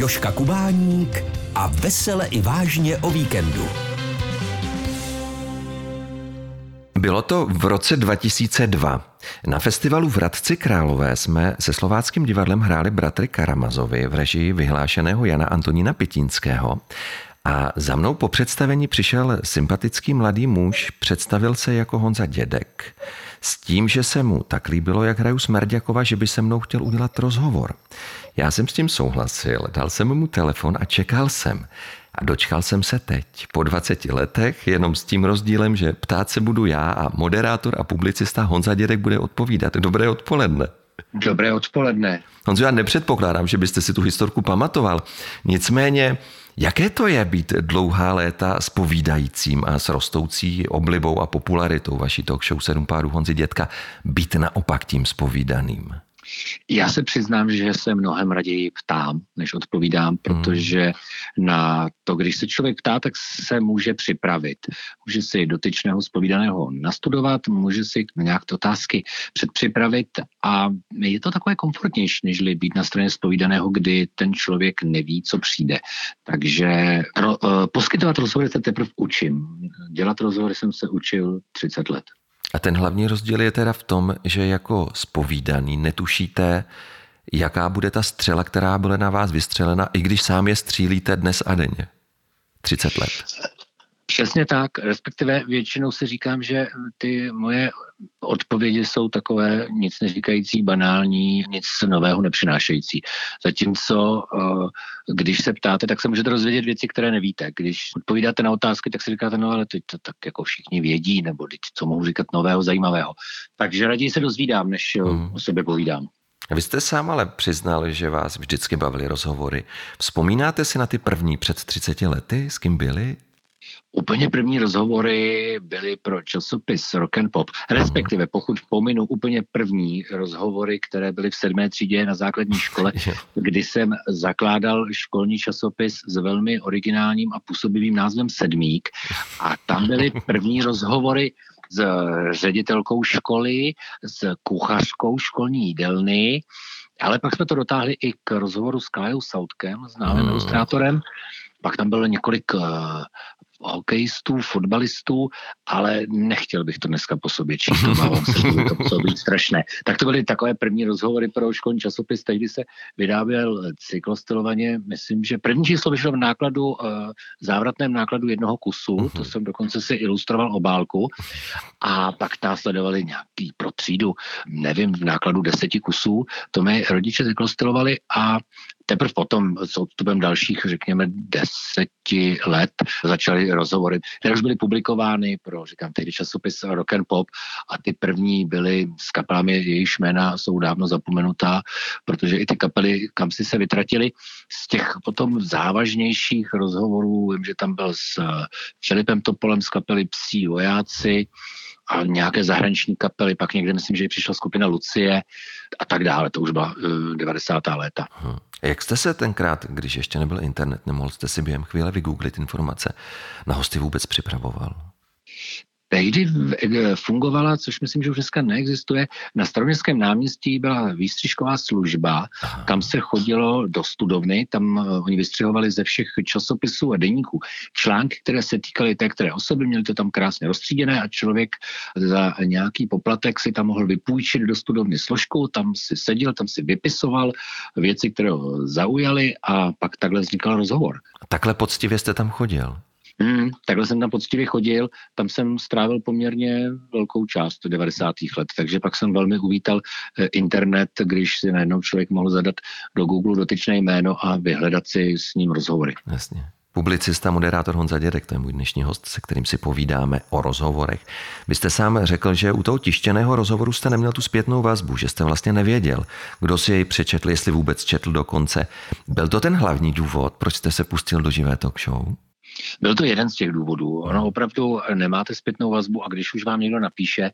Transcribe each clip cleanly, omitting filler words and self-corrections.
Jožka Kubáník a Vesele i vážně o víkendu. Bylo to v roce 2002. Na festivalu v Hradci Králové jsme se Slováckým divadlem hráli Bratry Karamazovi v režii vyhlášeného Jana Antonína Pitínského. A za mnou po představení přišel sympatický mladý muž, představil se jako Honza Dědek. S tím, že se mu tak líbilo, jak hraju Smrďakova, že by se mnou chtěl udělat rozhovor. Já jsem s tím souhlasil, dal jsem mu telefon a čekal jsem. A dočkal jsem se teď, po 20 letech, jenom s tím rozdílem, že ptát se budu já a moderátor a publicista Honza Dědek bude odpovídat. Dobré odpoledne. Dobré odpoledne. Honzo, já nepředpokládám, že byste si tu historku pamatoval. Nicméně, jaké to je být dlouhá léta s povídajícím a s rostoucí oblibou a popularitou vaší talk show 7 pádů Honzy Dědka, být naopak tím zpovídaným? Já se přiznám, že se mnohem raději ptám, než odpovídám, protože na to, když se člověk ptá, tak se může připravit. Může si dotyčného zpovídaného nastudovat, může si nějak ty otázky předpřipravit a je to takové komfortnější, než být na straně zpovídaného, kdy ten člověk neví, co přijde. Takže poskytovat rozhovory se teprve učím. Dělat rozhovory jsem se učil 30 let. A ten hlavní rozdíl je teda v tom, že jako zpovídaný netušíte, jaká bude ta střela, která byla na vás vystřelena, i když sám je střílíte dnes a denně. 30 let. Přesně tak, respektive většinou si říkám, že ty moje odpovědi jsou takové nic neříkající, banální, nic nového nepřinášející. Zatímco, když se ptáte, tak se můžete dozvědět věci, které nevíte. Když odpovídáte na otázky, tak si říkáte, no ale teď to tak jako všichni vědí, nebo teď co mohu říkat nového, zajímavého. Takže raději se dozvídám, než o sobě povídám. Vy jste sám ale přiznal, že vás vždycky bavily rozhovory. Vzpomínáte si na ty první před 30 lety, s kým byli? Úplně první rozhovory byly pro časopis Rock and Pop, respektive pokud pominu úplně první rozhovory, které byly v 7. třídě na základní škole, kdy jsem zakládal školní časopis s velmi originálním a působivým názvem Sedmík a tam byly první rozhovory s ředitelkou školy, s kuchařkou školní jídelny, ale pak jsme to dotáhli i k rozhovoru s Kajou Sautkem, známým ilustrátorem. Pak tam bylo několik hokejistů, fotbalistů, ale nechtěl bych to dneska po sobě číst, obávám se, že to muselo být strašné. Tak to byly takové první rozhovory pro školní časopis, tehdy se vydávěl cyklostylovaně, myslím, že první číslo vyšlo v nákladu, závratném nákladu jednoho kusu, to jsem dokonce si ilustroval obálku a pak následovali nějaký pro třídu, nevím, v nákladu 10 kusů, to mi rodiče cyklostylovali a teprve potom s odstupem dalších, řekněme, 10 let začaly rozhovory, které už byly publikovány pro, říkám, tehdy časopis Rock and Pop a ty první byly s kapelami, jejichž jména jsou dávno zapomenutá, protože i ty kapely, kam si se vytratili, z těch potom závažnějších rozhovorů, vím, že tam byl s Filipem Topolem z kapely Psí vojáci, a nějaké zahraniční kapely, pak někde myslím, že přišla skupina Lucie a tak dále, to už byla 90. léta. Jak jste se tenkrát, když ještě nebyl internet, nemohl jste si během chvíle vygooglit informace, na hosty vůbec připravoval? Tehdy fungovala, což myslím, že už dneska neexistuje, na Staroměstském náměstí byla výstřižková služba, kam se chodilo do studovny, tam oni vystřihovali ze všech časopisů a deníků články, které se týkaly té, které osoby, měli to tam krásně rozstříděné a člověk za nějaký poplatek si tam mohl vypůjčit do studovny složku, tam si seděl, tam si vypisoval věci, které ho zaujaly a pak takhle vznikal rozhovor. Takhle poctivě jste tam chodil? Takhle jsem tam poctivě chodil, tam jsem strávil poměrně velkou část 90. let, takže pak jsem velmi uvítal internet, když si najednou člověk mohl zadat do Google dotyčné jméno a vyhledat si s ním rozhovory. Jasně. Publicista, moderátor Honza Dědek, to je můj dnešní host, se kterým si povídáme o rozhovorech. Vy jste sám řekl, že u toho tištěného rozhovoru jste neměl tu zpětnou vazbu, že jste vlastně nevěděl, kdo si jej přečetl, jestli vůbec četl dokonce. Byl to ten hlavní důvod, proč jste se pustil do živé talk show? Byl to jeden z těch důvodů. Ono opravdu nemáte zpětnou vazbu a když už vám někdo napíše,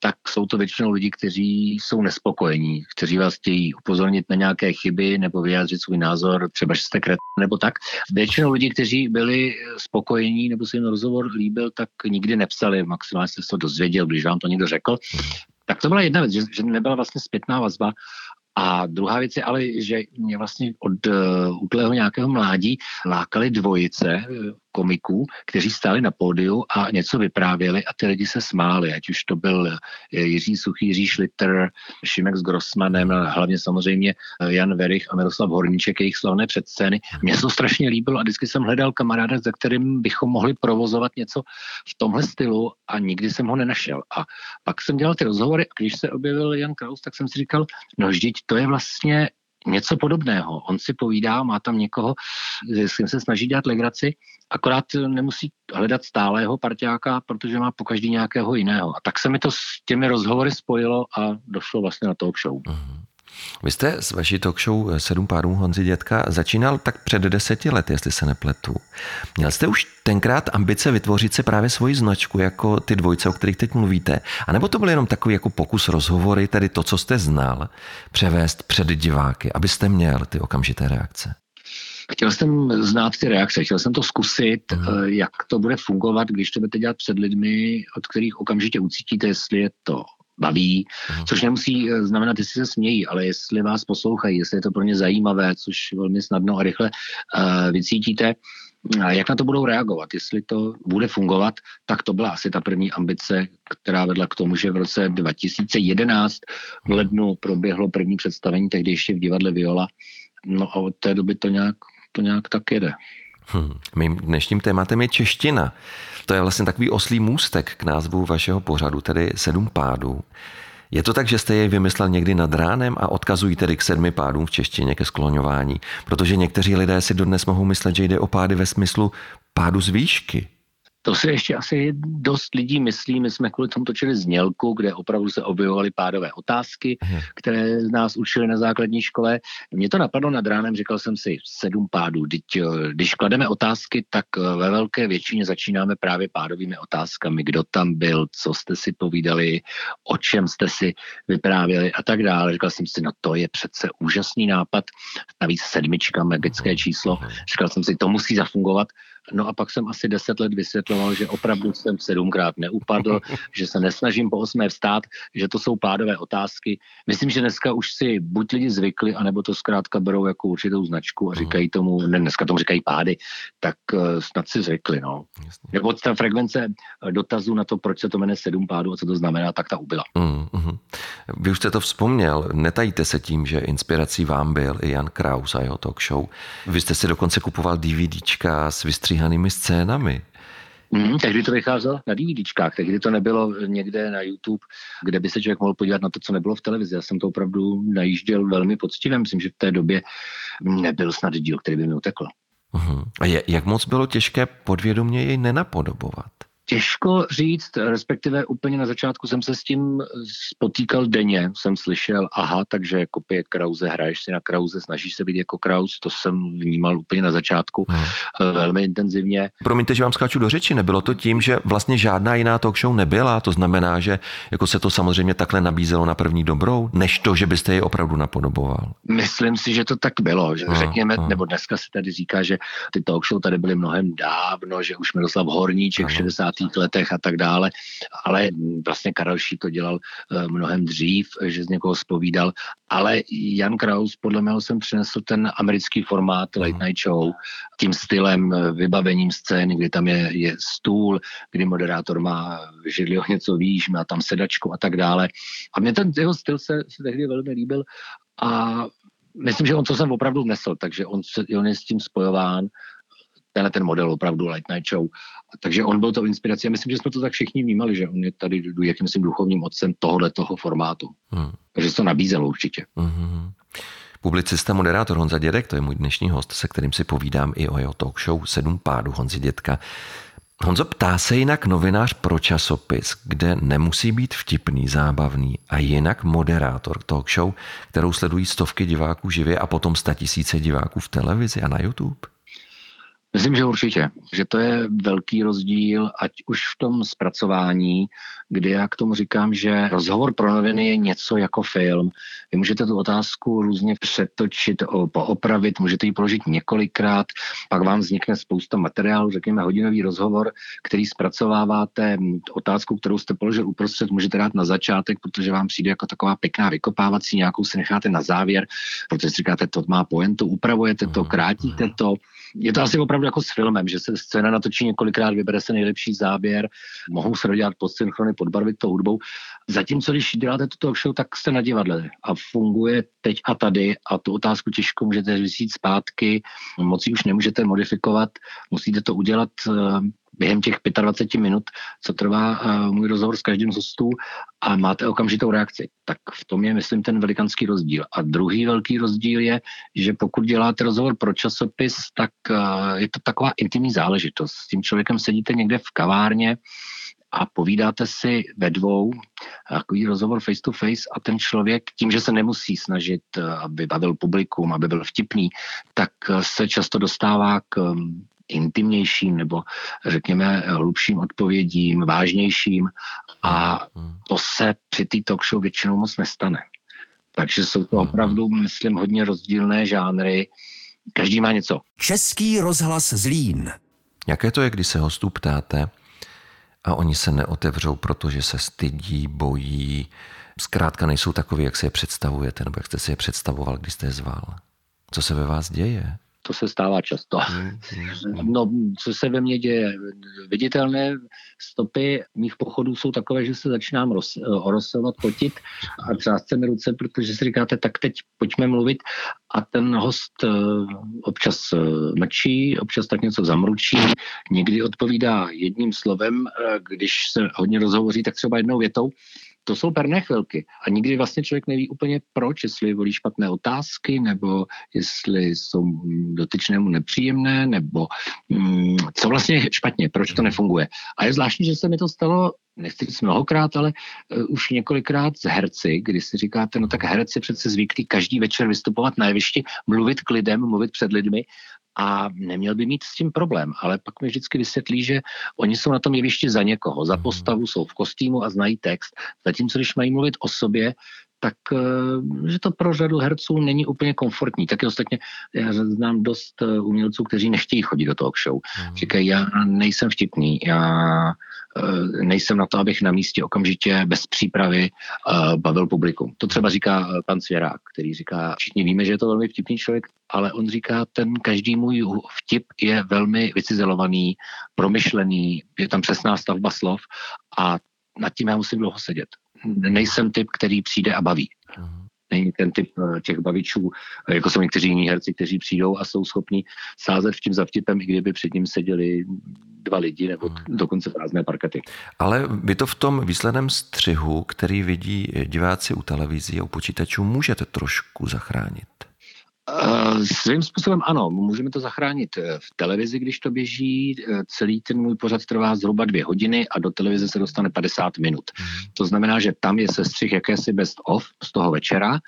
tak jsou to většinou lidi, kteří jsou nespokojení, kteří vás chtějí upozornit na nějaké chyby nebo vyjádřit svůj názor, třeba že jste kret nebo tak. Většinou lidi, kteří byli spokojení nebo se jim rozhovor líbil, tak nikdy nepsali, maximálně jste se to dozvěděl, když vám to někdo řekl. Tak to byla jedna věc, že nebyla vlastně zpětná vazba. A druhá věc je ale, že mě vlastně od úplného nějakého mládí lákaly dvojice komiků, kteří stáli na pódiu a něco vyprávěli a ty lidi se smáli, ať už to byl Jiří Suchý, Jiří Šliter, Šimek s Grossmanem, hlavně samozřejmě Jan Werich a Miroslav Horníček, jejich slavné předscény. Mně se to strašně líbilo a vždycky jsem hledal kamaráda, za kterým bychom mohli provozovat něco v tomhle stylu a nikdy jsem ho nenašel. A pak jsem dělal ty rozhovory a když se objevil Jan Kraus, tak jsem si říkal, no vždyť to je vlastně něco podobného. On si povídá, má tam někoho, s kým se snaží dělat legraci, akorát nemusí hledat stálého parťáka, protože má pokaždý nějakého jiného. A tak se mi to s těmi rozhovory spojilo a došlo vlastně na talk show. Mm-hmm. Vy jste s vaší talk show 7 párů Honzy Dětka začínal tak před 10 lety, jestli se nepletu. Měl jste už tenkrát ambice vytvořit si právě svoji značku, jako ty dvojce, o kterých teď mluvíte? A nebo to byl jenom takový jako pokus rozhovory, tedy to, co jste znal, převést před diváky, abyste měl ty okamžité reakce? Chtěl jsem znát ty reakce, chtěl jsem to zkusit, jak to bude fungovat, když to budete dělat před lidmi, od kterých okamžitě ucítíte, jestli je to baví, což nemusí znamenat, jestli se smějí, ale jestli vás poslouchají, jestli je to pro ně zajímavé, což velmi snadno a rychle vycítíte, jak na to budou reagovat, jestli to bude fungovat, tak to byla asi ta první ambice, která vedla k tomu, že v roce 2011 v lednu proběhlo první představení, tehdy ještě v divadle Viola, no a od té doby to nějak tak jede. Mým dnešním tématem je čeština. To je vlastně takový oslý můstek k názvu vašeho pořadu, tedy 7 pádů. Je to tak, že jste jej vymyslel někdy nad ránem a odkazují tedy k 7 pádům v češtině, ke skloňování? Protože někteří lidé si dodnes mohou myslet, že jde o pády ve smyslu pádu z výšky. To si ještě asi dost lidí myslí. My jsme kvůli tomu točili znělku, kde opravdu se objevovaly pádové otázky, které z nás učili na základní škole. Mně to napadlo nad ránem, říkal jsem si 7 pádů. Když klademe otázky, tak ve velké většině začínáme právě pádovými otázkami. Kdo tam byl, co jste si povídali, o čem jste si vyprávěli a tak dále. Říkal jsem si, no to je přece úžasný nápad. Navíc 7, magické číslo. Říkal jsem si, to musí zafungovat. No a pak jsem asi 10 let vysvětloval, že opravdu jsem 7krát neupadl, že se nesnažím po 8. vstát, že to jsou pádové otázky. Myslím, že dneska už si buď lidi zvykli, anebo to zkrátka berou jako určitou značku a říkají tomu, ne, dneska tomu říkají pády, tak snad si zvykli, no. Nebo ta frekvence dotazů na to, proč se to jmenuje 7 pádů a co to znamená, tak ta ubyla. Vy už jste to vzpomněl, netajíte se tím, že inspirací vám byl i Jan Kraus a jeho talk show. Vy jste si dokonce kupoval DVDčka s vystříhanými scénami. Tehdy to vycházelo na DVDčkách, tehdy to nebylo někde na YouTube, kde by se člověk mohl podívat na to, co nebylo v televizi. Já jsem to opravdu najížděl velmi poctivě, myslím, že v té době nebyl snad díl, který by mi utekl. A jak moc bylo těžké podvědomě jej nenapodobovat? Těžko říct, respektive úplně na začátku jsem se s tím potýkal denně, jsem slyšel, aha, takže kopie Krause, hraješ si na Krause, snažíš se být jako Kraus, to jsem vnímal úplně na začátku velmi intenzivně. Promiňte, že vám skáču do řeči, nebylo to tím, že vlastně žádná jiná talk show nebyla, to znamená, že jako se to samozřejmě takhle nabízelo na první dobrou, než to, že byste ji opravdu napodoboval. Myslím si, že to tak bylo, že řekněme, nebo dneska se tady říká, že ty talk show tady byly mnohem dávno, že už Miroslav Horníček 60 letech a tak dále, ale vlastně Karel Šíp to dělal mnohem dřív, že z někoho zpovídal, ale Jan Kraus podle mého jsem přinesl ten americký formát Late Night Show, tím stylem, vybavením scény, kdy tam je stůl, kdy moderátor má židli o něco výš, má tam sedačku a tak dále. A mně ten jeho styl se tehdy velmi líbil a myslím, že on to sem opravdu vnesl, takže on je s tím spojován, ten model opravdu Late Night Show. Takže on byl tou inspirací. Já myslím, že jsme to tak všichni vnímali, že on je tady jakýmsi duchovním otcem tohoto formátu. Takže se to nabízelo určitě. Publicista, moderátor Honza Dědek, to je můj dnešní host, se kterým si povídám i o jeho talk show 7 pádů Honzy Dědka. Honzo, ptá se jinak novinář pro časopis, kde nemusí být vtipný, zábavný, a jinak moderátor talk show, kterou sledují stovky diváků živě a potom statisíce diváků v televizi a na YouTube? Myslím, že určitě, že to je velký rozdíl, ať už v tom zpracování, kdy já k tomu říkám, že rozhovor pro noviny je něco jako film. Vy můžete tu otázku různě přetočit, poopravit, můžete ji položit několikrát, pak vám vznikne spousta materiálu, řekněme hodinový rozhovor, který zpracováváte, otázku, kterou jste položil uprostřed, můžete dát na začátek, protože vám přijde jako taková pěkná vykopávací, nějakou si necháte na závěr, protože si říkáte, to má pointu, upravujete to, krátíte to. Je to asi opravdu jako s filmem, že se scéna natočí několikrát, vybere se nejlepší záběr, mohou se dodělat podsynchrony, podbarvit to hudbou. Zatímco, když děláte tuto show, tak jste na divadle a funguje teď a tady a tu otázku těžko můžete vysít zpátky, moc ji už nemůžete modifikovat, musíte to udělat během těch 25 minut, co trvá můj rozhovor s každým z hostů a máte okamžitou reakci. Tak v tom je, myslím, ten velikánský rozdíl. A druhý velký rozdíl je, že pokud děláte rozhovor pro časopis, tak je to taková intimní záležitost. S tím člověkem sedíte někde v kavárně a povídáte si ve dvou takový rozhovor face to face a ten člověk tím, že se nemusí snažit, aby bavil publikum, aby byl vtipný, tak se často dostává k intimnějším nebo řekněme hlubším odpovědím, vážnějším a to se při té talk show většinou moc nestane. Takže jsou to opravdu, myslím, hodně rozdílné žánry. Každý má něco. Český rozhlas Zlín. Jaké to je, když se hostů ptáte a oni se neotevřou, protože se stydí, bojí, zkrátka nejsou takový, jak si je představujete nebo jak jste si je představoval, když jste je zval? Co se ve vás děje? To se stává často. No, co se ve mně děje? Viditelné stopy mých pochodů jsou takové, že se začínám orosovat, potit a třást se mi ruce, protože si říkáte, tak teď pojďme mluvit a ten host občas mlčí, občas tak něco zamručí, někdy odpovídá jedním slovem, když se hodně rozhovoří, tak třeba jednou větou. To jsou perné chvilky a nikdy vlastně člověk neví úplně proč, jestli volí špatné otázky, nebo jestli jsou dotyčnému nepříjemné, nebo co vlastně je špatně, proč to nefunguje. A je zvláštní, že se mi to stalo, nechci říct mnohokrát, ale už několikrát s herci, kdy si říkáte, no tak herec je přece zvyklý každý večer vystupovat na jevišti, mluvit k lidem, mluvit před lidmi, a neměl by mít s tím problém, ale pak mi vždycky vysvětlí, že oni jsou na tom jevišti za někoho, za postavu, jsou v kostýmu a znají text. Zatímco, když mají mluvit o sobě, tak že to pro řadu herců není úplně komfortní. Taky ostatně já znám dost umělců, kteří nechtějí chodit do talk show. Říkají, já nejsem vtipný, já nejsem na to, abych na místě okamžitě bez přípravy bavil publikum. To třeba říká pan Svěrák, který říká, všichni víme, že je to velmi vtipný člověk, ale on říká, ten každý můj vtip je velmi vycizelovaný, promyšlený, je tam přesná stavba slov a nad tím já musím dlouho sedět. Nejsem typ, který přijde a baví. Není ten typ těch bavičů, jako jsou někteří jiní herci, kteří přijdou a jsou schopni sázet vtip za vtipem, i kdyby před ním seděli dva lidi nebo dokonce prázdné parkety. Ale vy to v tom výsledném střihu, který vidí diváci u televizí a u počítačů, můžete trošku zachránit. Svým způsobem ano, můžeme to zachránit v televizi, když to běží. Celý ten můj pořad trvá zhruba 2 hodiny a do televize se dostane 50 minut. To znamená, že tam je sestřih jakési best of z toho večera.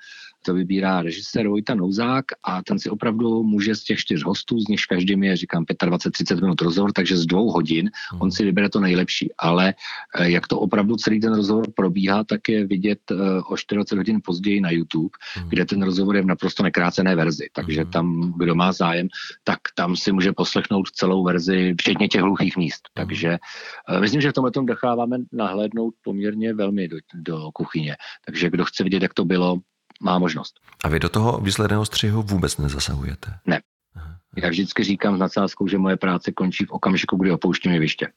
To vybírá režisér Vojta Nouzák a ten si opravdu může z těch 4 hostů, z nich každým je, říkám, 25-30 minut rozhovor, takže z 2 hodin on si vybere to nejlepší. Ale jak to opravdu celý ten rozhovor probíhá, tak je vidět o 24 hodin později na YouTube, kde ten rozhovor je v naprosto nekrácené verzi. Takže tam, kdo má zájem, tak tam si může poslechnout celou verzi, včetně těch hluchých míst. Takže myslím, že v tomhletom necháváme nahlédnout poměrně velmi do kuchyně. Takže kdo chce vidět, jak to bylo, má možnost. A vy do toho výsledného střihu vůbec nezasahujete? Ne. Já vždycky říkám s nadsázkou, že moje práce končí v okamžiku, kdy opouštím jeviště.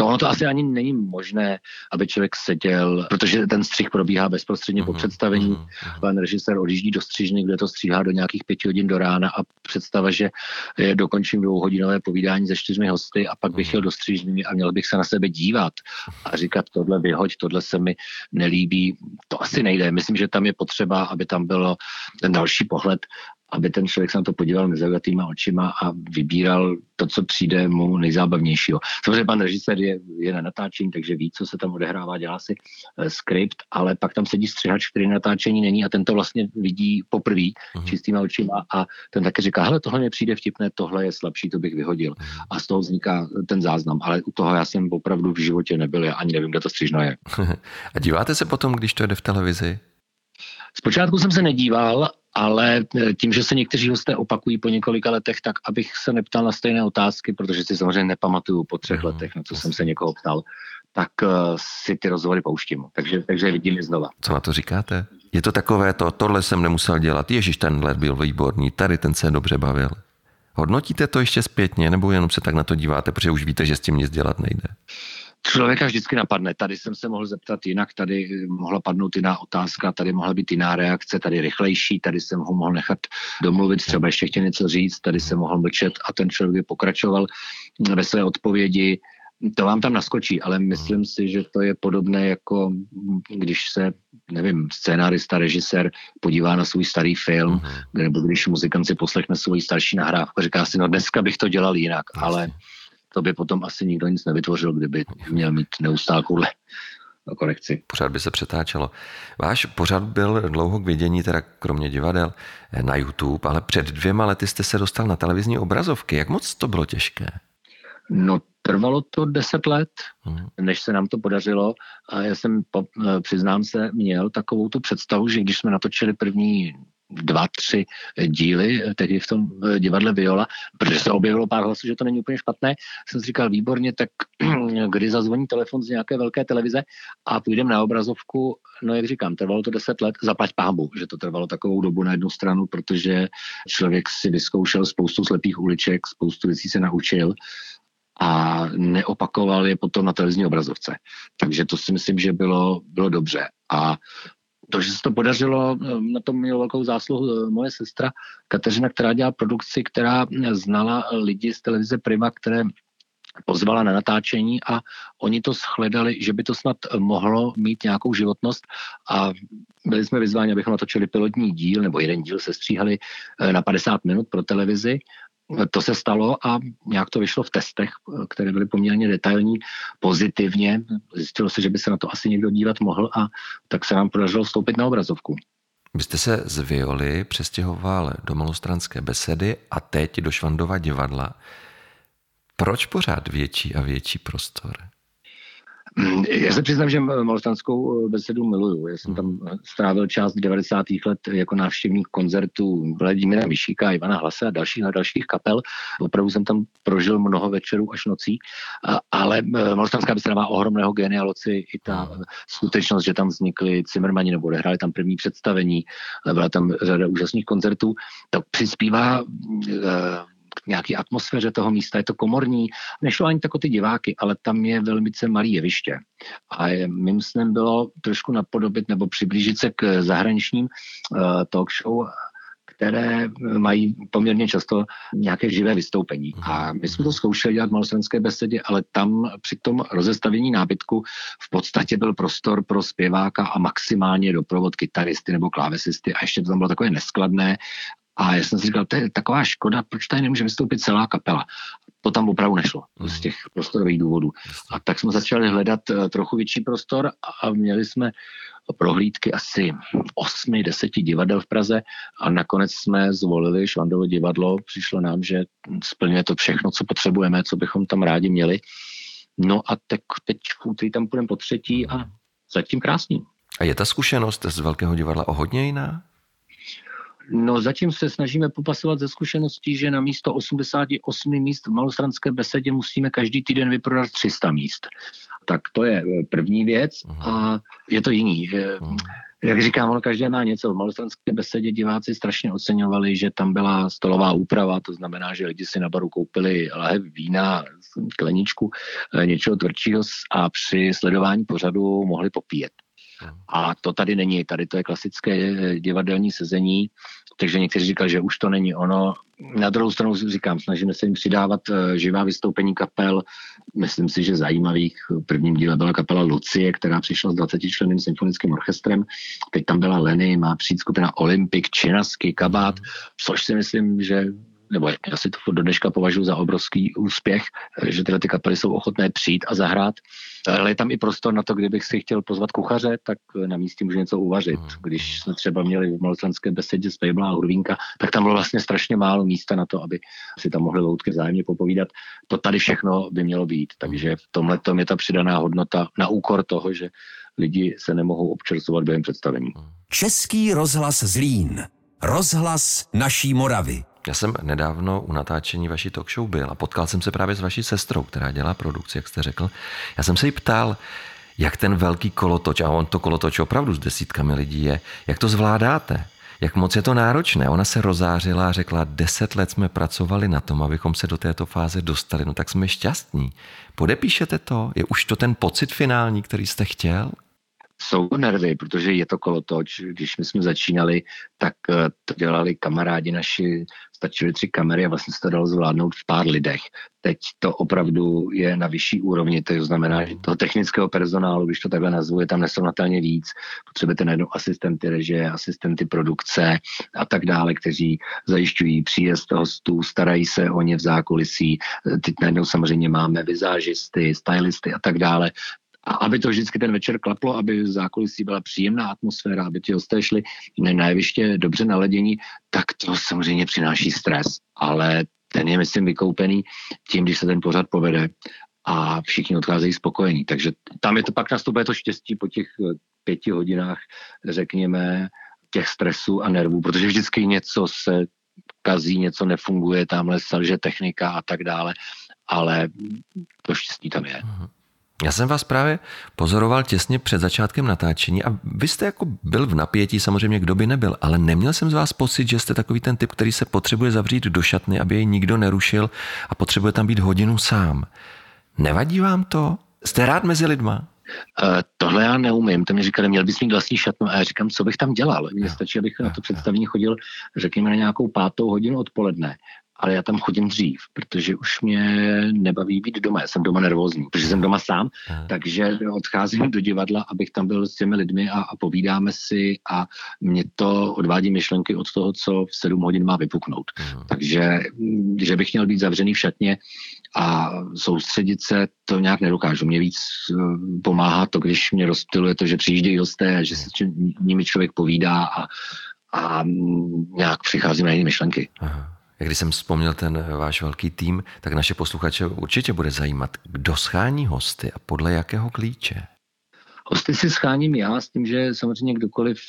No ono to asi ani není možné, aby člověk seděl, protože ten střih probíhá bezprostředně po představení. Pan režisér odjíždí do střižny, kde to stříhá do nějakých 5 hodin do rána a představa, že dokončím 2hodinové povídání se 4 hosty a pak bych jel do střižny a měl bych se na sebe dívat a říkat tohle vyhoď, tohle se mi nelíbí. To asi nejde. Myslím, že tam je potřeba, aby tam bylo ten další pohled aby ten člověk se na to podíval nezaujatýma očima a vybíral to, co přijde mu nejzábavnějšího. Samozřejmě pan režisér je na natáčení, takže ví, co se tam odehrává, dělá si skript, ale pak tam sedí střihač, který natáčení není a ten to vlastně vidí poprvé čistýma očima a ten taky říká, hele, tohle mě přijde vtipné, tohle je slabší, to bych vyhodil. A z toho vzniká ten záznam, ale u toho já jsem opravdu v životě nebyl, já ani nevím, kde to střižno je. A díváte se potom, když to jde v televizi? Zpočátku jsem se nedíval, ale tím, že se někteří hosté opakují po několika letech, tak abych se neptal na stejné otázky, protože si samozřejmě nepamatuju po 3 letech, na co jsem se někoho ptal, tak si ty rozhovory pouštím. Takže vidím je znova. Co na to říkáte? Je to takové to, tohle jsem nemusel dělat, ježiš, tenhle byl výborný, tady ten se dobře bavil. Hodnotíte to ještě zpětně, nebo jenom se tak na to díváte, protože už víte, že s tím nic dělat nejde? Člověka vždycky napadne. Tady jsem se mohl zeptat jinak, tady mohla padnout jiná otázka, tady mohla být jiná reakce, tady rychlejší, tady jsem ho mohl nechat domluvit, třeba ještě chtěl něco říct, tady jsem mohl mlčet a ten člověk pokračoval ve své odpovědi. To vám tam naskočí, ale myslím si, že to je podobné, jako když se, nevím, scénárista, režisér podívá na svůj starý film, nebo když muzikant si poslechne svůj starší nahrávku a říká si, no dneska bych to dělal jinak, ale to by potom asi nikdo nic nevytvořil, kdyby měl mít neustále korekci. Pořád by se přetáčelo. Váš pořad byl dlouho k vidění, teda kromě divadel, na YouTube, ale před 2 lety jste se dostal na televizní obrazovky. Jak moc to bylo těžké? No, trvalo to 10 let, než se nám to podařilo. A já jsem, přiznám se, měl takovou tu představu, že když jsme natočili první 2-3 díly, tedy v tom divadle Viola, protože se objevilo pár hlasů, že to není úplně špatné, jsem si říkal, výborně, tak kdy zazvoní telefon z nějaké velké televize a půjdeme na obrazovku, no jak říkám, trvalo to 10 let, zaplať pánbůh, že to trvalo takovou dobu na jednu stranu, protože člověk si vyzkoušel spoustu slepých uliček, spoustu věcí se naučil a neopakoval je potom na televizní obrazovce. Takže to si myslím, že bylo dobře. A to, že se to podařilo, na tom měla velkou zásluhu moje sestra Kateřina, která dělá produkci, která znala lidi z televize Prima, které pozvala na natáčení a oni to shledali, že by to snad mohlo mít nějakou životnost a byli jsme vyzváni, abychom natočili pilotní díl, nebo jeden díl se stříhali na 50 minut pro televizi. To se stalo a nějak to vyšlo v testech, které byly poměrně detailní, pozitivně. Zjistilo se, že by se na to asi někdo dívat mohl a tak se nám podařilo vstoupit na obrazovku. Vy jste se z Violy přestěhoval do Malostranské besedy a teď do Švandova divadla. Proč pořád větší a větší prostor? Já se přiznám, že Malostranskou besedu miluju. Já jsem tam strávil část 90. let jako návštěvník koncertů Vladimíra Myšíka, Ivana Hlase a dalších kapel. Opravdu jsem tam prožil mnoho večerů až nocí, ale Malostranská beseda má ohromného génia loci. I ta skutečnost, že tam vznikli Cimrmani nebo odehráli tam první představení, byla tam řada úžasných koncertů, to přispívá k nějaký atmosféře toho místa, je to komorní. Nešlo ani tak o ty diváky, ale tam je velmi malý jeviště. A mým snem bylo trošku napodobit nebo přiblížit se k zahraničním talk show, které mají poměrně často nějaké živé vystoupení. A my jsme to zkoušeli dělat v Malostranské besedě, ale tam při tom rozestavění nábytku v podstatě byl prostor pro zpěváka a maximálně doprovod kytaristy nebo klávesisty. A ještě to tam bylo takové neskladné. A já jsem si říkal, to je taková škoda, proč tady nemůže vystoupit celá kapela. To tam opravdu nešlo z těch prostorových důvodů. A tak jsme začali hledat trochu větší prostor a měli jsme prohlídky asi 8-10 divadel v Praze a nakonec jsme zvolili Švandovo divadlo. Přišlo nám, že splňuje to všechno, co potřebujeme, co bychom tam rádi měli. No a tak teď v úterý tam půjdeme po 3. a zatím krásný. A je ta zkušenost z Velkého divadla o hodně jiná? No zatím se snažíme popasovat ze zkušeností, že na místo 88 míst v Malostranské besedě musíme každý týden vyprodat 300 míst. Tak to je první věc a je to jiný. Jak říkám, ono každé má něco. V Malostranské besedě diváci strašně oceňovali, že tam byla stolová úprava, to znamená, že lidi si na baru koupili lahev vína, kleničku, něčeho tvrdšího a při sledování pořadu mohli popíjet. A to tady není, tady to je klasické divadelní sezení, takže někteří říkali, že už to není ono. Na druhou stranu říkám, snažíme se jim přidávat živá vystoupení kapel, myslím si, že zajímavých. V prvním díle byla kapela Lucie, která přišla s 20členným symfonickým orchestrem, teď tam byla Leny, má přijít skupina Olympik, Činasky, Kabát, což si myslím, že nebo já si to do dneška považuji za obrovský úspěch, že tyhle ty kapely jsou ochotné přijít a zahrát. Ale je tam i prostor na to, kdybych si chtěl pozvat kuchaře, tak na místě můžu něco uvařit. Když jsme třeba měli v Malostranské besedě z Pejbla a Hurvínka, tak tam bylo vlastně strašně málo místa na to, aby si tam mohli loutky vzájemně popovídat. To tady všechno by mělo být. Takže v tomhletom je ta přidaná hodnota na úkor toho, že lidi se nemohou občerstvovat během představení. Český rozhlas Zlín. Rozhlas naší Moravy. Já jsem nedávno u natáčení vaší talkshow byl a potkal jsem se právě s vaší sestrou, která dělá produkci, jak jste řekl. Já jsem se jí ptal, jak ten velký kolotoč, a on to kolotoč opravdu s desítkami lidí je, jak to zvládáte, jak moc je to náročné. Ona se rozářila a řekla, 10 let jsme pracovali na tom, abychom se do této fáze dostali, no tak jsme šťastní. Podepíšete to? Je už to ten pocit finální, který jste chtěl? Jsou nervy, protože je to kolotoč. Když my jsme začínali, tak to dělali kamarádi naši, stačily 3 kamery a vlastně se to dalo zvládnout v pár lidech. Teď to opravdu je na vyšší úrovni, to znamená, že toho technického personálu, když to takhle nazvu, je tam nesrovnatelně víc. Potřebujete najednou asistenty režie, asistenty produkce a tak dále, kteří zajišťují příjezd hostů, starají se o ně v zákulisí. Teď najednou samozřejmě máme vizážisty, stylisty a tak dále. A aby to vždycky ten večer klaplo, aby v zákulisí byla příjemná atmosféra, aby ti hosté šli na jeviště dobře naladění, tak to samozřejmě přináší stres. Ale ten je, myslím, vykoupený tím, když se ten pořad povede a všichni odcházejí spokojení. Takže tam je to pak nastupuje to štěstí po těch 5 hodinách, řekněme, těch stresů a nervů, protože vždycky něco se kazí, něco nefunguje, tamhle selže technika a tak dále, ale to štěstí tam je. Já jsem vás právě pozoroval těsně před začátkem natáčení a vy jste jako byl v napětí, samozřejmě kdo by nebyl, ale neměl jsem z vás pocit, že jste takový ten typ, který se potřebuje zavřít do šatny, aby jej nikdo nerušil a potřebuje tam být hodinu sám. Nevadí vám to? Jste rád mezi lidma? Tohle já neumím, to mi říkali, měl bys mít vlastní šatnu a já říkám, co bych tam dělal? Mně stačí, abych na to představení chodil, řekněme, na nějakou 5. hodinu odpoledne. Ale já tam chodím dřív, protože už mě nebaví být doma. Já jsem doma nervózní, protože jsem doma sám, takže odcházím do divadla, abych tam byl s těmi lidmi a povídáme si a mě to odvádí myšlenky od toho, co v 7 hodin má vypuknout. Takže, že bych měl být zavřený v šatně a soustředit se, to nějak nedokážu. Mě víc pomáhá to, když mě rozptyluje to, že přijíždějí hosté, že se nimi člověk povídá a nějak přichází na jiné myšlenky. Když jsem vzpomněl ten váš velký tým, tak naše posluchače určitě bude zajímat, kdo schání hosty a podle jakého klíče. Hosty si scháním já s tím, že samozřejmě kdokoliv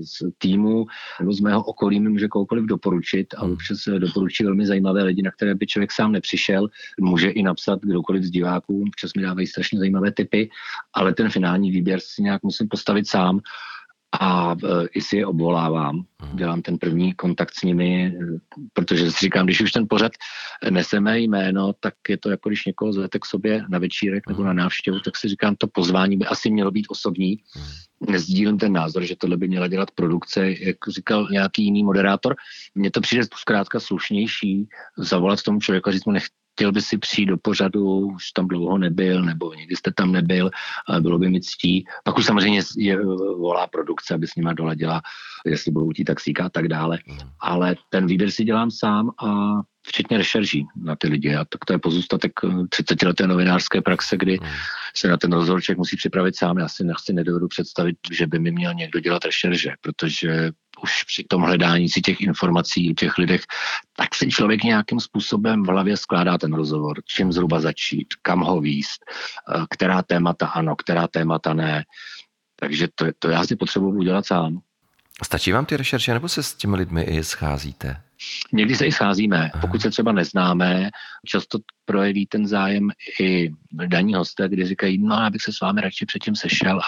z týmu nebo z mého okolí mi může kohokoliv doporučit a občas doporučí velmi zajímavé lidi, na které by člověk sám nepřišel. Může i napsat kdokoliv z diváků, občas mi dávají strašně zajímavé tipy, ale ten finální výběr si nějak musím postavit sám. A i si je obvolávám, dělám ten první kontakt s nimi, protože si říkám, když už ten pořad neseme jméno, tak je to jako když někoho zvete k sobě na večírek nebo na návštěvu, tak si říkám, to pozvání by asi mělo být osobní. Nezdílím ten názor, že tohle by měla dělat produkce, jak říkal nějaký jiný moderátor. Mně to přijde zkrátka slušnější zavolat tomu člověku a říct mu chtěl by si přijít do pořadu, už tam dlouho nebyl, nebo nikdy jste tam nebyl, bylo by mi ctí. Pak už samozřejmě volá produkce, aby s nima doladila, jestli budou ti taxíka a tak dále. Ale ten výběr si dělám sám a včetně rešerží na ty lidi. A tak to je pozůstatek 30leté novinářské praxe, kdy se na ten rozhovor člověk musí připravit sám. Já si nedovedu představit, že by mi měl někdo dělat rešerže, protože už při tom hledání si těch informací o těch lidech, tak si člověk nějakým způsobem v hlavě skládá ten rozhovor. Čím zhruba začít, kam ho vést, která témata ano, která témata ne. Takže to já si potřebuji udělat sám. Stačí vám ty rešerše, nebo se s těmi lidmi i scházíte? Někdy se i scházíme, pokud se třeba neznáme, často projeví ten zájem i daní hosté, kdy říkají, no já bych se s vámi radši předtím sešel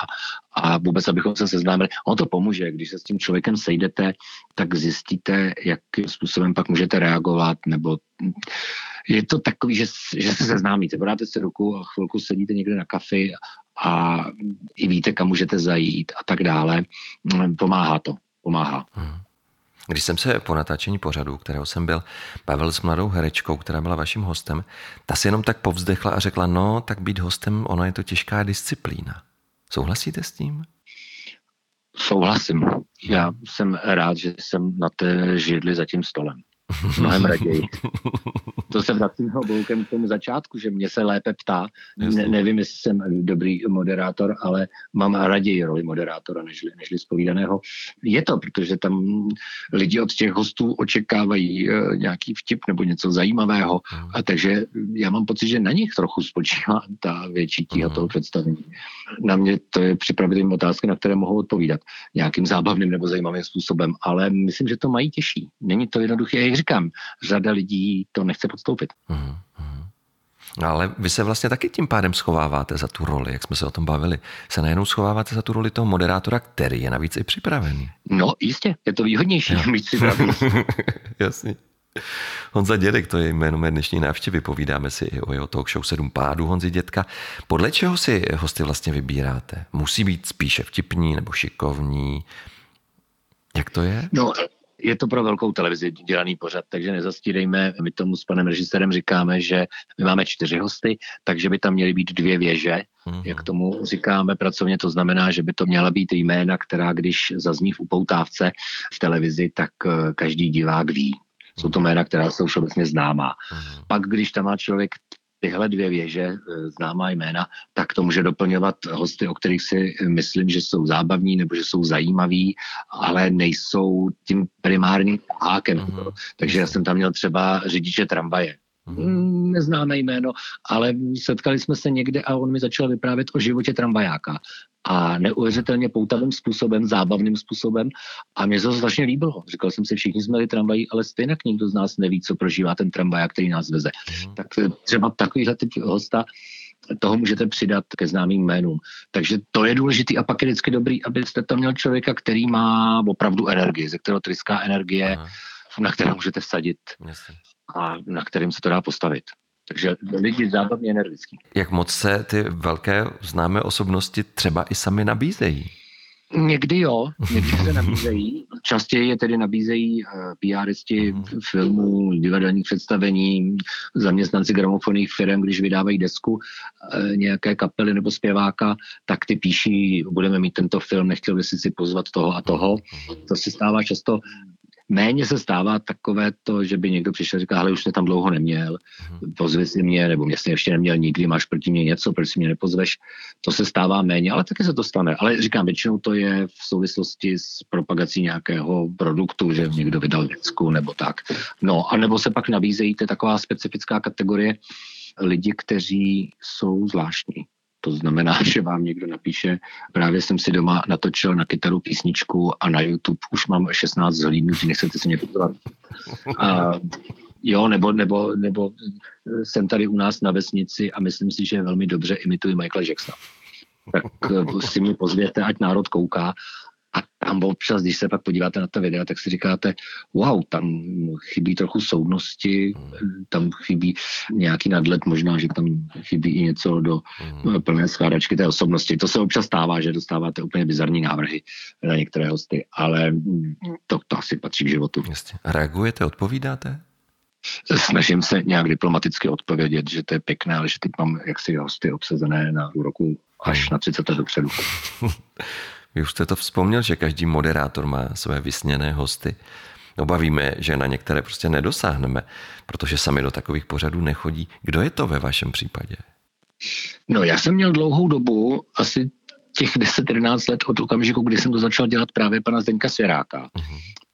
a vůbec, abychom se seznámili. Ono to pomůže, když se s tím člověkem sejdete, tak zjistíte, jakým způsobem pak můžete reagovat, nebo je to takový, že se seznámíte, podáte si ruku a chvilku sedíte někde na kafi a i víte, kam můžete zajít a tak dále. Pomáhá to, pomáhá. Když jsem se po natáčení pořadu, kterého jsem byl, bavil s mladou herečkou, která byla vaším hostem, ta si jenom tak povzdechla a řekla, no, tak být hostem, ono je to těžká disciplína. Souhlasíte s tím? Souhlasím. Já jsem rád, že jsem na té židli za tím stolem. Mnohem raději. To se vracím obloukem k tomu začátku, že mě se lépe ptá. Nevím, jestli jsem dobrý moderátor, ale mám raději roli moderátora, nežli zpovídaného. Je to, protože tam lidi od těch hostů očekávají nějaký vtip nebo něco zajímavého, a takže já mám pocit, že na nich trochu spočívá ta větší tíha toho představení. Na mě to je připravit jim otázky, na které mohou odpovídat nějakým zábavným nebo zajímavým způsobem, ale myslím, že to mají těžší. Není to jednoduché. Říkám, řada lidí to nechce podstoupit. Ale vy se vlastně taky tím pádem schováváte za tu roli, jak jsme se o tom bavili. Se najednou schováváte za tu roli toho moderátora, který je navíc i připravený. No jistě, je to výhodnější být připravený. Jasně. Honza Dědek, to je jméno mé dnešní návštěvy, povídáme si i o jeho talk show 7 pádů Honzy Dědka. Podle čeho si hosty vlastně vybíráte? Musí být spíše vtipní nebo šikovní? Jak to je? No, je to pro velkou televizi dělaný pořad, takže nezastírejme. My tomu s panem režisérem říkáme, že my máme 4 hosty, takže by tam měly být 2 věže. Jak tomu říkáme pracovně, to znamená, že by to měla být jména, která když zazní v upoutávce v televizi, tak každý divák ví. Jsou to jména, která jsou všeobecně známá. Pak, když tam má člověk tyhle 2 věže, známá jména, tak to může doplňovat hosty, o kterých si myslím, že jsou zábavní nebo že jsou zajímaví, ale nejsou tím primárním hákem. Takže já jsem tam měl třeba řidiče tramvaje. Neznámé jméno, ale setkali jsme se někde a on mi začal vyprávět o životě tramvajáka. A neuvěřitelně poutavým způsobem, zábavným způsobem. A mě to strašně líbilo. Říkal jsem si, všichni jsme jeli tramvají, ale stejně nikdo z nás neví, co prožívá ten tramvaják, který nás veze. Tak třeba takovýhle typ hosta, toho můžete přidat ke známým jménům. Takže to je důležitý a pak je vždycky dobrý, abyste tam měl člověka, který má opravdu energii, ze kterého tryská energie, na kterou můžete vsadit a na kterým se to dá postavit. Takže lidi zábavně energický. Jak moc se ty velké známé osobnosti třeba i sami nabízejí? Někdy jo, někdy se nabízejí. Častěji je tedy nabízejí PRisti filmů, divadelních představení, zaměstnanci gramofonních firm, když vydávají desku nějaké kapely nebo zpěváka, tak ty píší, budeme mít tento film, nechtěl by si pozvat toho a toho. To se stává často. Méně se stává takové to, že by někdo přišel a říkal, hele, už jsi tam dlouho neměl, pozvi si mě, nebo mě jsi ještě neměl nikdy, máš proti mě něco, proč si mě nepozveš. To se stává méně, ale taky se to stane. Ale říkám, většinou to je v souvislosti s propagací nějakého produktu, že někdo vydal desku nebo tak. No, anebo se pak nabízejí, to je taková specifická kategorie lidi, kteří jsou zvláštní. To znamená, že vám někdo napíše, právě jsem si doma natočil na kytaru písničku a na YouTube už mám 16 zhlídnutí, nechcete si mě pozvat. Jo, nebo jsem tady u nás na vesnici a myslím si, že velmi dobře imituji Michaela Jacksona. Tak si mě pozvěte, ať národ kouká. A tam občas, když se pak podíváte na ta videa, tak si říkáte, wow, tam chybí trochu soudnosti, tam chybí nějaký nadhled, možná, že tam chybí i něco do plné skládačky té osobnosti. To se občas stává, že dostáváte úplně bizarní návrhy na některé hosty, ale to asi patří k životu. Jasně. Reagujete, odpovídáte? Snažím se nějak diplomaticky odpovědět, že to je pěkné, ale že teď mám jaksi hosty obsazené na úroku až na 30 let dopředu. Vy už jste to vzpomněl, že každý moderátor má své vysněné hosty. Obavíme, že na některé prostě nedosáhneme, protože sami do takových pořadů nechodí. Kdo je to ve vašem případě? No, já jsem měl dlouhou dobu, asi těch 10-11 let od okamžiku, kdy jsem to začal dělat, právě pana Zdeňka Svěráka.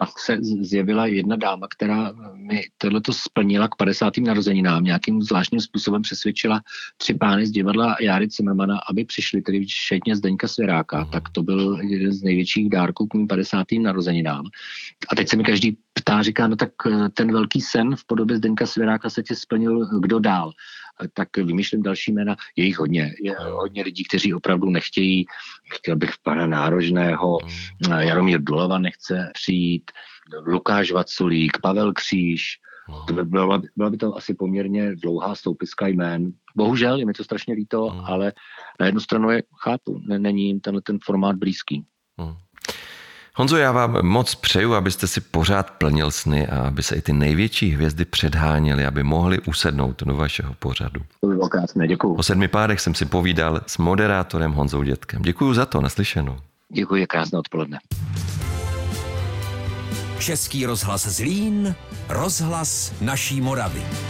Pak se zjevila jedna dáma, která mi tohleto splnila k 50. narozeninám. Nějakým zvláštním způsobem přesvědčila 3 pány z divadla Járy Cimrmana, aby přišli, tedy včetně Zdeňka Svěráka. Tak to byl jeden z největších dárků k mým 50. narozeninám. A teď se mi každý ptá, říká, no tak ten velký sen v podobě Zdeňka Svěráka se ti splnil, kdo dál? Tak vymýšlím další jména. Je jich hodně. Je hodně lidí, kteří opravdu nechtějí. Chtěl bych pana Nárožného, Jaromír Dulova nechce přijít, Lukáš Vaculík, Pavel Kříž, Byla by to asi poměrně dlouhá soupiska jmén. Bohužel, je mi to strašně líto, ale na jednu stranu je chápu, není jim tenhle ten formát blízký. Honzo, já vám moc přeju, abyste si pořád plnil sny a aby se i ty největší hvězdy předháněly, aby mohly usednout do vašeho pořadu. To bylo krásné, děkuju. O 7 pádech jsem si povídal s moderátorem Honzou Dětkem. Děkuju za to, naslyšenou. Děkuji, krásné odpoledne. Český rozhlas Zlín, rozhlas naší Moravy.